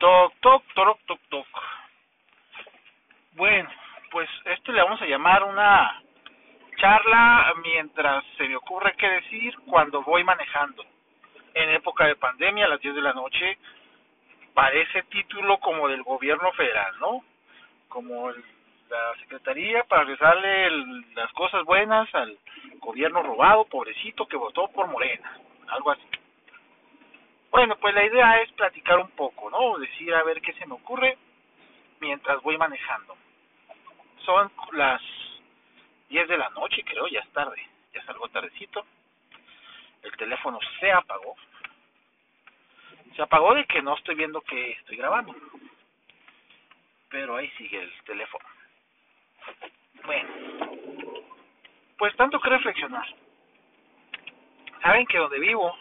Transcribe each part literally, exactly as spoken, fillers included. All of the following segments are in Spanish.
Toc, toc, toc, toc, toc. Bueno, pues esto le vamos a llamar una charla mientras se me ocurre qué decir cuando voy manejando. En época de pandemia, a las diez de la noche, parece título como del gobierno federal, ¿no? Como el, la secretaría para regresarle el, las cosas buenas al gobierno robado, pobrecito, que votó por Morena, algo así. Bueno, pues la idea es platicar un poco, ¿no? Decir a ver qué se me ocurre mientras voy manejando. Son las diez de la noche, creo, ya es tarde, ya es algo tardecito. El teléfono se apagó. Se apagó de que no estoy viendo que estoy grabando. Pero ahí sigue el teléfono. Bueno, pues tanto que reflexionar. Saben que donde vivo,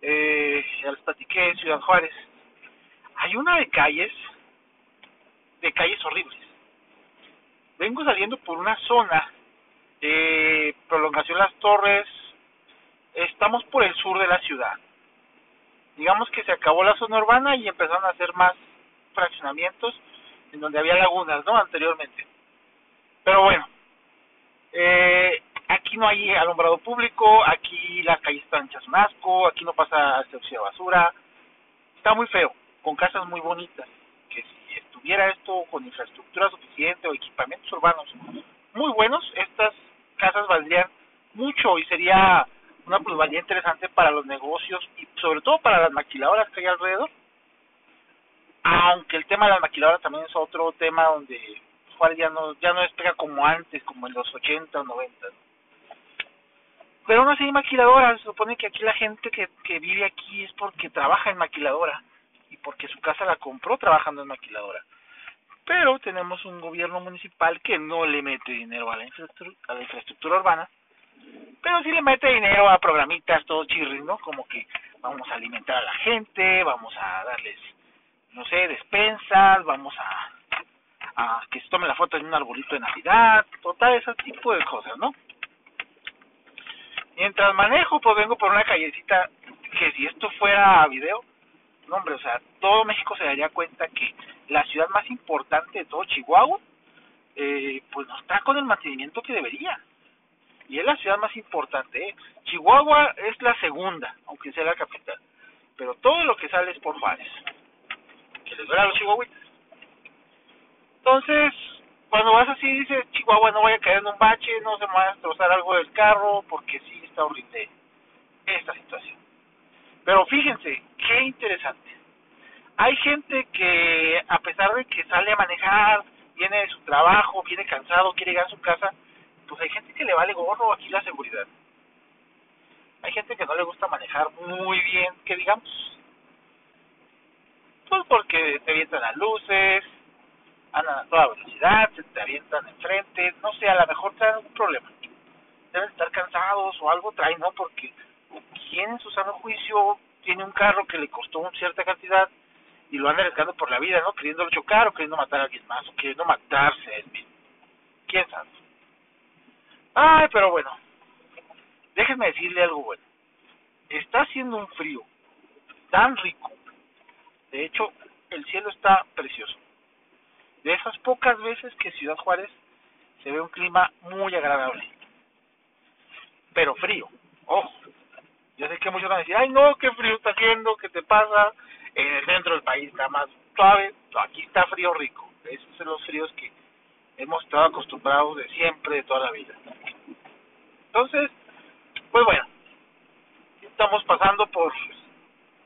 eh, ya les platiqué, en Ciudad Juárez, hay una de calles, de calles horribles. Vengo saliendo por una zona, eh, prolongación Las Torres, estamos por el sur de la ciudad. Digamos que se acabó la zona urbana y empezaron a hacer más fraccionamientos en donde había lagunas, ¿no? Anteriormente. Pero bueno, eh, aquí no hay alumbrado público, aquí las calles están hechas un asco, aquí no pasa servicio de basura. Está muy feo, con casas muy bonitas, que si estuviera esto con infraestructura suficiente o equipamientos urbanos muy buenos, estas casas valdrían mucho y sería una plusvalía interesante para los negocios y sobre todo para las maquiladoras que hay alrededor. Aunque el tema de las maquiladoras también es otro tema donde Juárez ya no, ya no despega como antes, como en los ochenta o noventa. Pero aún así hay maquiladoras. Se supone que aquí la gente que, que vive aquí es porque trabaja en maquiladora y porque su casa la compró trabajando en maquiladora. Pero tenemos un gobierno municipal que no le mete dinero a la infraestructura, a la infraestructura urbana, pero sí le mete dinero a programitas, todo chirris, ¿no? Como que vamos a alimentar a la gente, vamos a darles, no sé, despensas, vamos a, a que se tomen la foto en un arbolito de Navidad, total, ese tipo de cosas, ¿no? Mientras manejo, pues vengo por una callecita que si esto fuera video, no hombre, o sea, todo México se daría cuenta que la ciudad más importante de todo Chihuahua, eh, pues no está con el mantenimiento que debería. Y es la ciudad más importante, ¿eh? Chihuahua es la segunda, aunque sea la capital. Pero todo lo que sale es por Juárez. Que les duele a los chihuahuitas. Entonces, cuando vas así, dices, Chihuahua no vaya a caer en un bache, no se me vaya a destrozar algo del carro, porque sí está horrible esta situación. Pero fíjense, qué interesante. Hay gente que, a pesar de que sale a manejar, viene de su trabajo, viene cansado, quiere llegar a su casa, pues hay gente que le vale gorro aquí la seguridad. Hay gente que no le gusta manejar muy bien, que digamos, pues porque te avientan las luces, andan a toda velocidad, se te avientan enfrente, no sé, a lo mejor traen algún problema. Deben estar cansados o algo traen, ¿no? Porque quien en su sano juicio tiene un carro que le costó una cierta cantidad y lo anda arriesgando por la vida, ¿no? Queriéndolo chocar o queriendo matar a alguien más o queriendo matarse él mismo. ¿Quién sabe? Ay, pero bueno, déjenme decirle algo bueno. Está haciendo un frío tan rico. De hecho, el cielo está precioso. De esas pocas veces que Ciudad Juárez se ve un clima muy agradable. Pero frío, ojo. Yo sé que muchos van a decir, ay no, qué frío está haciendo, qué te pasa. En el centro del país está más suave. Aquí está frío rico. Esos son los fríos que hemos estado acostumbrados de siempre, de toda la vida. Entonces, pues bueno, estamos pasando por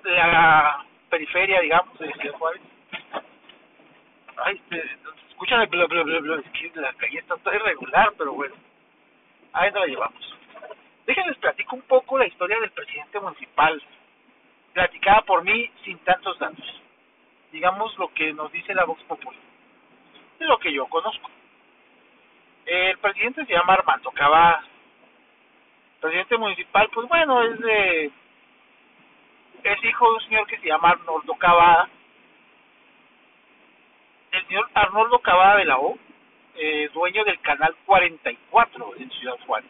la periferia, digamos, de Ciudad Juárez. Ay, escuchan el bla bla bla bla, es que la calle está toda irregular, pero bueno, ahí no la llevamos. Déjenles platico un poco la historia del presidente municipal, platicada por mí sin tantos datos. Digamos lo que nos dice la Vox Populi, de lo que yo conozco. El presidente se llama Arnoldo Cabada. El presidente municipal, pues bueno, es de, es hijo de un señor que se llama Arnoldo Cabada. El señor Arnoldo Cabada de la O, eh, dueño del Canal cuarenta y cuatro en Ciudad Juárez.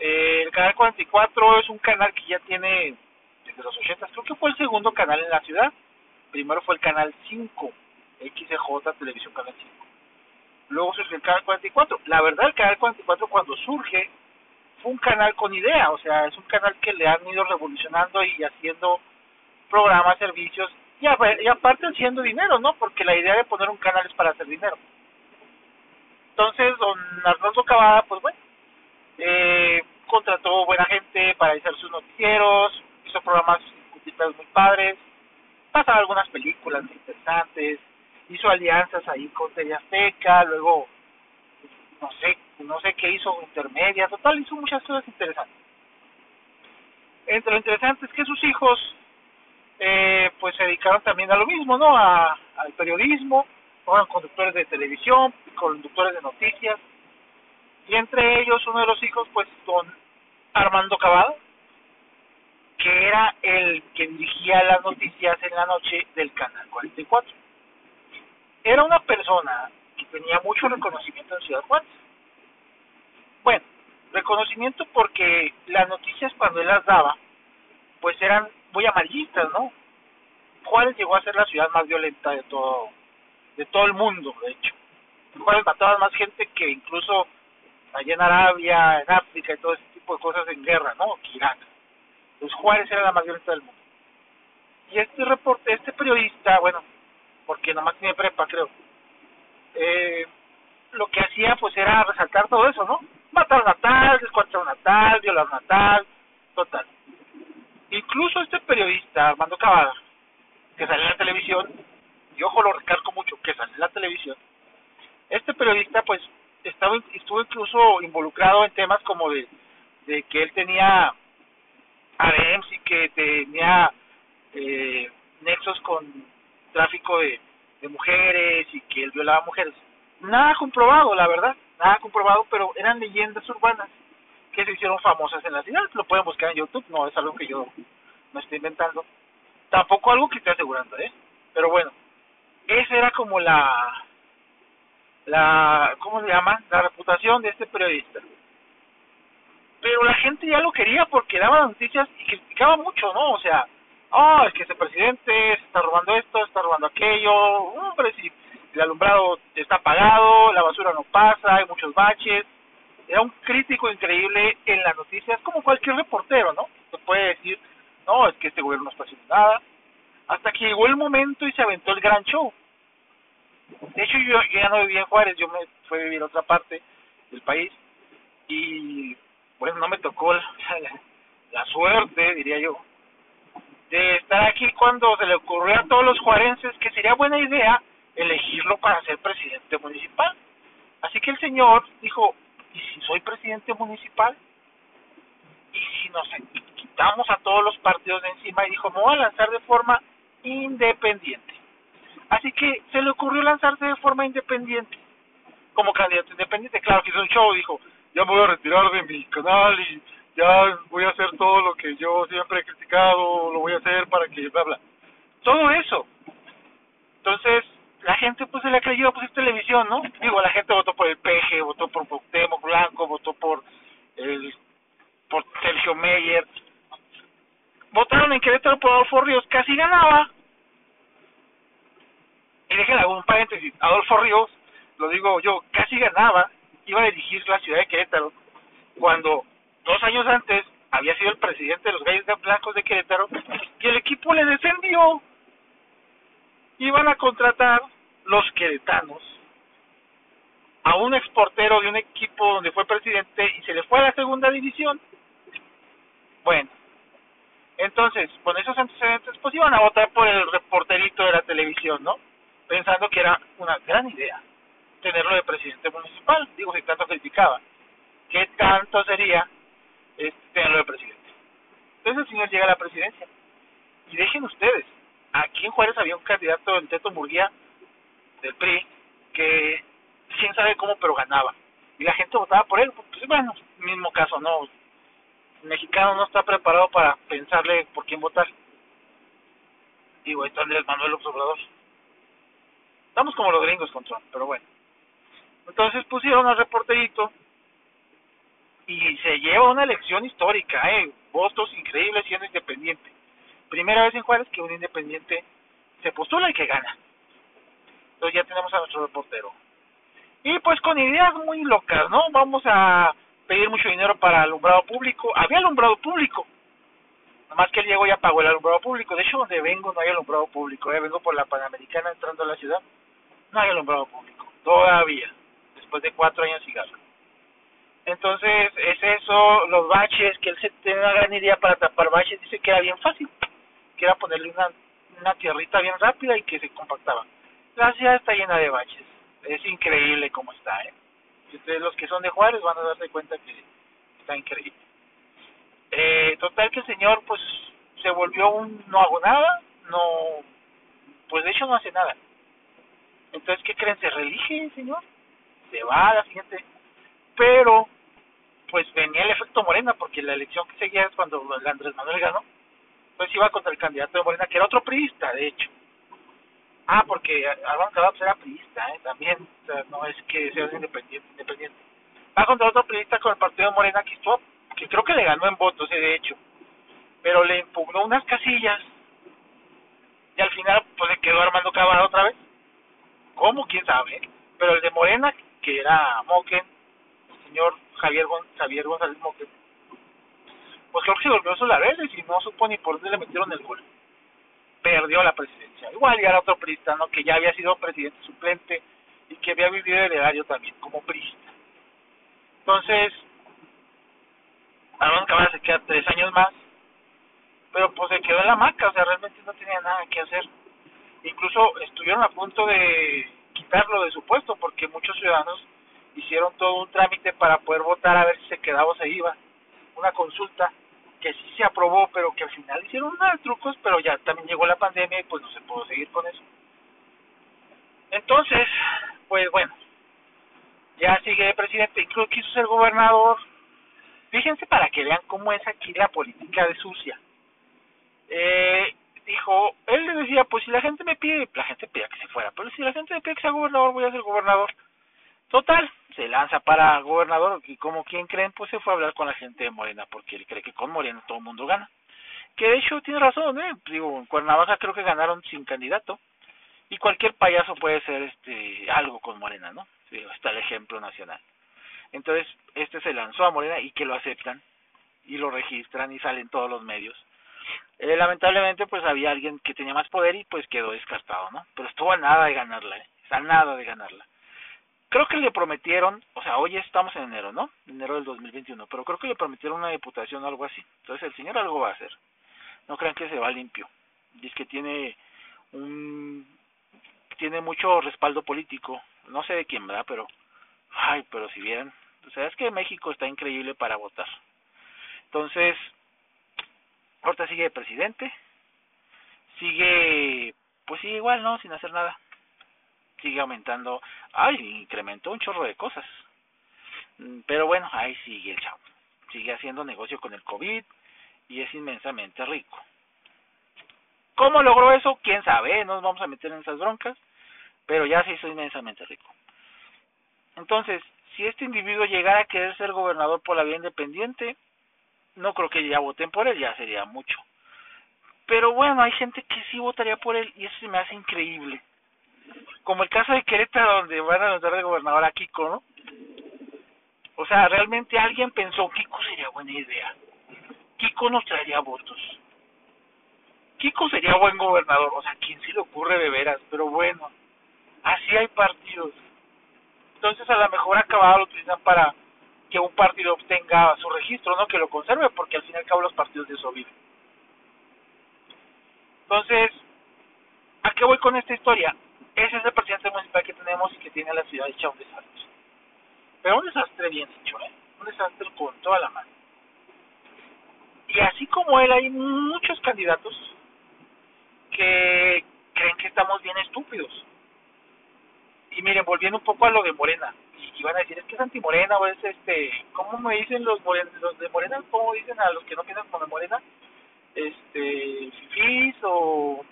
Eh, el Canal cuarenta y cuatro es un canal que ya tiene desde los ochenta, creo que fue el segundo canal en la ciudad. primero fue el Canal cinco, X J Televisión Canal cinco. Luego surgió el Canal cuarenta y cuatro. La verdad, el Canal cuarenta y cuatro cuando surge fue un canal con idea, o sea, es un canal que le han ido revolucionando y haciendo programas, servicios, y, a, y aparte haciendo dinero, ¿no? Porque la idea de poner un canal es para hacer dinero. Entonces, don Arnoldo Cabada, pues bueno, eh, contrató buena gente para hacer sus noticieros, hizo programas muy padres, pasaba algunas películas interesantes, hizo alianzas ahí con Tele Azteca, luego no sé, no sé qué hizo, Intermedia, total, hizo muchas cosas interesantes. Entre lo interesante es que sus hijos eh, pues se dedicaron también a lo mismo, ¿no? A, al periodismo, fueron conductores de televisión, conductores de noticias, y entre ellos uno de los hijos, pues don Armando Cabada, que era el que dirigía las noticias en la noche del Canal cuarenta y cuatro. Era una persona que tenía mucho reconocimiento en Ciudad Juárez. Bueno, reconocimiento porque las noticias cuando él las daba, pues eran muy amarillistas, ¿no? Juárez llegó a ser la ciudad más violenta de todo, de todo el mundo, de hecho. Juárez mataba más gente que incluso allá en Arabia, en África y todo ese tipo de cosas en guerra, ¿no? Que Irak. Pues Juárez era la más violenta del mundo. Y este reporte, este periodista, bueno, porque nomás tenía prepa, creo, eh, lo que hacía pues era resaltar todo eso, ¿no? Matar a tal, descuartizar a tal, violar a tal, total. Incluso este periodista, Armando Cabada, que salió en la televisión, y ojo, lo recalco mucho, que salió en la televisión, este periodista pues estaba, estuvo incluso involucrado en temas como de, de que él tenía harems y que tenía eh, nexos con tráfico de, de mujeres y que él violaba mujeres. Nada comprobado, la verdad, nada comprobado, pero eran leyendas urbanas que se hicieron famosas en la ciudad. Lo pueden buscar en YouTube, no es algo que yo me estoy inventando. Tampoco algo que esté asegurando, ¿eh? Pero bueno, esa era como la, la ¿cómo se llama? La reputación de este periodista. Pero la gente ya lo quería porque daba noticias y criticaba mucho, ¿no? O sea, oh, es que ese presidente se está robando esto, está robando aquello, hombre, si el alumbrado está apagado, la basura no pasa, hay muchos baches. Era un crítico increíble en las noticias, como cualquier reportero, ¿no? Se puede decir, no, es que este gobierno no está haciendo nada. Hasta que llegó el momento y se aventó el gran show. De hecho, yo, yo ya no vivía en Juárez, yo me fui a vivir a otra parte del país y, bueno, no me tocó la, la, la suerte, diría yo, de estar aquí cuando se le ocurrió a todos los juarenses que sería buena idea elegirlo para ser presidente municipal. Así que el señor dijo, ¿y si soy presidente municipal? Y si nos quitamos a todos los partidos de encima, y dijo, me voy a lanzar de forma independiente. Así que se le ocurrió lanzarse de forma independiente, como candidato independiente. Claro que hizo un show, dijo, ya me voy a retirar de mi canal y ya voy a hacer todo lo que yo siempre he criticado, lo voy a hacer para que bla bla, todo eso. Entonces la gente pues se le ha creído, pues es televisión, ¿no? Digo, la gente votó por el P G, votó por Cuauhtémoc Blanco, votó por el por Sergio Meyer, votaron en Querétaro por Adolfo Ríos, casi ganaba. Y dejen algún paréntesis, Adolfo Ríos, lo digo yo, casi ganaba, iba a dirigir la ciudad de Querétaro cuando dos años antes había sido el presidente de los Gallos Blancos de Querétaro y el equipo le descendió. Iban a contratar los queretanos a un exportero de un equipo donde fue presidente y se le fue a la segunda división. Bueno, entonces con esos antecedentes pues iban a votar por el reporterito de la televisión, ¿no? Pensando que era una gran idea tenerlo de presidente municipal. Digo, si tanto criticaba, ¿qué tanto sería este, tenerlo de presidente? Entonces el señor llega a la presidencia. Y dejen ustedes, aquí en Juárez había un candidato del Teto Murguía, del P R I, que quién sabe cómo, pero ganaba. Y la gente votaba por él. Pues bueno, mismo caso, no, el mexicano no está preparado para pensarle por quién votar. Digo, ahí está Andrés Manuel Obrador. Estamos como los gringos con Trump, pero bueno. Entonces pusieron al reporterito y se lleva una elección histórica, eh votos increíbles siendo independiente. Primera vez en Juárez que un independiente se postula el que gana. Entonces ya tenemos a nuestro reportero. Y pues con ideas muy locas, ¿no? Vamos a pedir mucho dinero para alumbrado público. Había alumbrado público, nomás que él llegó y ya pagó el alumbrado público. De hecho, donde vengo no hay alumbrado público. ¿eh? Vengo por la Panamericana entrando a la ciudad. No hay alumbrado público, todavía, después de cuatro años y gasto. Entonces, es eso, los baches, que él se tenía una gran idea para tapar baches. Dice que era bien fácil, que era ponerle una, una tierrita bien rápida y que se compactaba. La ciudad está llena de baches, es increíble cómo está, ¿eh? Ustedes los que son de Juárez van a darse cuenta que está increíble. Eh, total que el señor pues se volvió un no hago nada, no, pues de hecho no hace nada. Entonces, ¿qué creen? ¿Se reelige el señor? Se va a la siguiente. Pero pues venía el efecto Morena, porque la elección que seguía es cuando Andrés Manuel ganó. Entonces iba contra el candidato de Morena, que era otro priista, de hecho. Ah, porque Arnoldo Cabada era priista, ¿eh? También, o sea, no es que sea independiente, independiente. Va contra otro priista con el partido de Morena, que estuvo, que creo que le ganó en votos, ¿eh? De hecho. Pero le impugnó unas casillas y al final pues le quedó Arnoldo Cabada otra vez. ¿Cómo? ¿Quién sabe? Pero el de Morena, que era Mocken, el señor Javier, Gon Javier González Mocken, pues creo que se volvió sola vez y no supo ni por dónde le metieron el gol. Perdió la presidencia. Igual ya era otro priista, ¿no? Que ya había sido presidente suplente y que había vivido heredario también, como priista. Entonces, Arnoldo Cabada se queda tres años más, pero pues se quedó en la hamaca, o sea, realmente no tenía nada que hacer. Incluso estuvieron a punto de quitarlo de su puesto, porque muchos ciudadanos hicieron todo un trámite para poder votar a ver si se quedaba o se iba. Una consulta que sí se aprobó, pero que al final hicieron unos trucos, pero ya también llegó la pandemia y pues no se pudo seguir con eso. Entonces, pues bueno, ya sigue el presidente, incluso quiso ser gobernador. Fíjense para que vean cómo es aquí la política de sucia. Eh... Dijo, él le decía, pues si la gente me pide, la gente pedía que se fuera, pero si la gente me pide que sea gobernador, voy a ser gobernador. Total, se lanza para gobernador y como quien creen, pues se fue a hablar con la gente de Morena, porque él cree que con Morena todo el mundo gana. Que de hecho tiene razón, ¿eh? Digo, en Cuernavaca creo que ganaron sin candidato y cualquier payaso puede ser este algo con Morena, ¿no? Está el ejemplo nacional. Entonces, este se lanzó a Morena y que lo aceptan y lo registran y salen todos los medios. Eh, lamentablemente pues había alguien que tenía más poder y pues quedó descartado, ¿no? Pero estuvo a nada de ganarla, ¿eh? a nada de ganarla. Creo que le prometieron, o sea, hoy estamos en enero, ¿no? Enero del dos mil veintiuno, pero creo que le prometieron una diputación o algo así. Entonces el señor algo va a hacer. No crean que se va limpio. Y es que tiene un... tiene mucho respaldo político. No sé de quién, ¿verdad? Pero... ay, pero si vieran... o sea, es que México está increíble para votar. Entonces... ahorita sigue presidente, sigue, pues sigue igual, ¿no? Sin hacer nada. Sigue aumentando, ay, incrementó un chorro de cosas. Pero bueno, ahí sigue el chavo. Sigue haciendo negocio con el COVID y es inmensamente rico. ¿Cómo logró eso? ¿Quién sabe? No nos vamos a meter en esas broncas, pero ya se hizo inmensamente rico. Entonces, si este individuo llegara a querer ser gobernador por la vía independiente, no creo que ya voten por él, ya sería mucho. Pero bueno, hay gente que sí votaría por él y eso se me hace increíble. Como el caso de Querétaro, donde van a lanzar de gobernador a Kiko, ¿no? O sea, realmente alguien pensó, Kiko sería buena idea. Kiko nos traería votos. Kiko sería buen gobernador. O sea, ¿quién se le ocurre de veras? Pero bueno, así hay partidos. Entonces a lo mejor acabado lo utilizan para... que un partido obtenga su registro, no que lo conserve, porque al fin y al cabo los partidos de eso viven. Entonces, ¿a qué voy con esta historia? Ese es el presidente municipal que tenemos y que tiene a la ciudad hecha un desastre. Pero un desastre bien hecho, ¿eh? Un desastre con toda la mano. Y así como él, hay muchos candidatos que creen que estamos bien estúpidos. Y miren, volviendo un poco a lo de Morena, y van a decir, es que es anti-Morena, o es este, ¿cómo me dicen los, Morena, los de Morena? ¿Cómo dicen a los que no piensan como de Morena? Este, fifís, o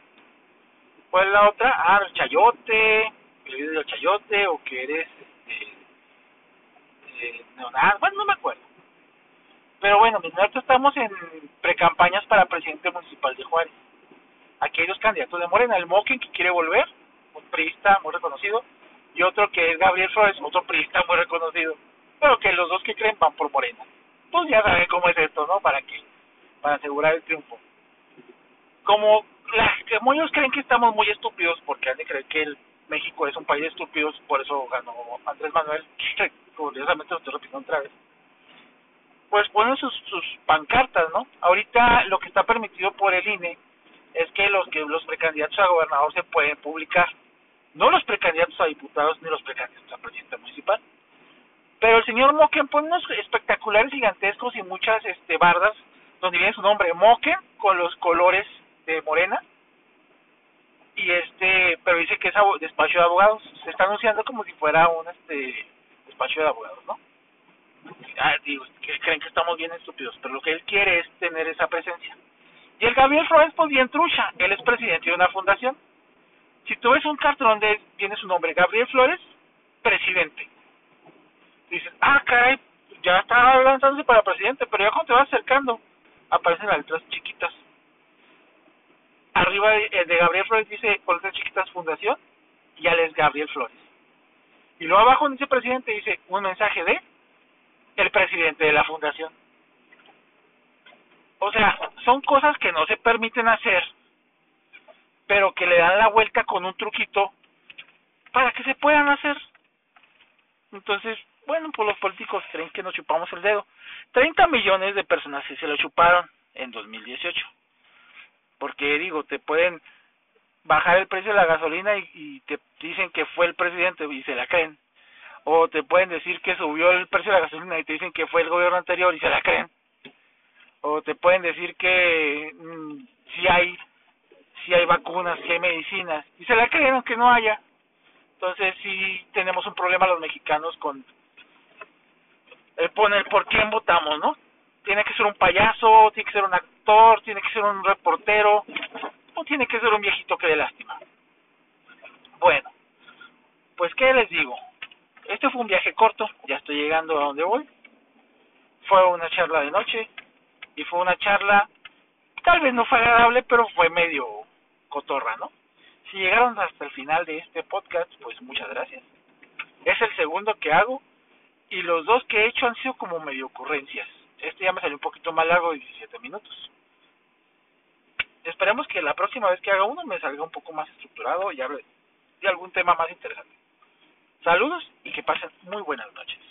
¿cuál es la otra? Ah, el chayote, que eres el chayote, o que eres, este, eh, neonato, bueno, no me acuerdo. Pero bueno, nosotros estamos en precampañas para presidente municipal de Juárez. Aquí hay dos candidatos de Morena, el Mocken, que quiere volver, un priista muy reconocido, y otro que es Gabriel Flores, otro priista muy reconocido, pero que los dos que creen van por Morena. Pues ya saben cómo es esto, ¿no? ¿Para qué? Para asegurar el triunfo. Como las, muchos creen que estamos muy estúpidos, porque han de creer que el México es un país de estúpidos, por eso ganó Andrés Manuel, curiosamente lo estoy repitiendo otra vez, pues ponen sus, sus pancartas, ¿no? Ahorita lo que está permitido por el I N E es que los que los precandidatos a gobernador se pueden publicar, no los precandidatos a diputados ni los precandidatos a presidente municipal. Pero el señor Mocken pone unos espectaculares gigantescos y muchas este bardas donde viene su nombre, Mocken, con los colores de Morena, y este, pero dice que es despacho de abogados. Se está anunciando como si fuera un este despacho de abogados, ¿no? Ah, digo, que creen que estamos bien estúpidos, pero lo que él quiere es tener esa presencia. Y el Gabriel Flores, pues bien trucha, él es presidente de una fundación. Si tú ves un cartón donde viene su nombre, Gabriel Flores, presidente, dices, ah, caray, ya está lanzándose para presidente, pero ya cuando te vas acercando, aparecen las letras chiquitas. Arriba de, de Gabriel Flores dice, con letras chiquitas, fundación, y ya es Gabriel Flores. Y luego abajo dice presidente, dice, un mensaje de el presidente de la fundación. O sea, son cosas que no se permiten hacer, pero que le dan la vuelta con un truquito para que se puedan hacer. Entonces, bueno, pues los políticos creen que nos chupamos el dedo. treinta millones de personas sí se lo chuparon en dos mil dieciocho. Porque, digo, te pueden bajar el precio de la gasolina y, y te dicen que fue el presidente y se la creen. O te pueden decir que subió el precio de la gasolina y te dicen que fue el gobierno anterior y se la creen. O te pueden decir que mmm, si hay si hay vacunas, si hay medicinas, y se la creen aunque no haya. Entonces sí tenemos un problema los mexicanos con el poner por quién votamos, ¿no? Tiene que ser un payaso, tiene que ser un actor, tiene que ser un reportero, o tiene que ser un viejito que dé lástima. Bueno, pues ¿qué les digo? Este fue un viaje corto, ya estoy llegando a donde voy. Fue una charla de noche, y fue una charla, tal vez no fue agradable, pero fue medio cotorra, ¿no? Si llegaron hasta el final de este podcast, pues muchas gracias. Es el segundo que hago, y los dos que he hecho han sido como medio ocurrencias. Este ya me salió un poquito más largo, de diecisiete minutos. Esperemos que la próxima vez que haga uno me salga un poco más estructurado y hable de algún tema más interesante. Saludos y que pasen muy buenas noches.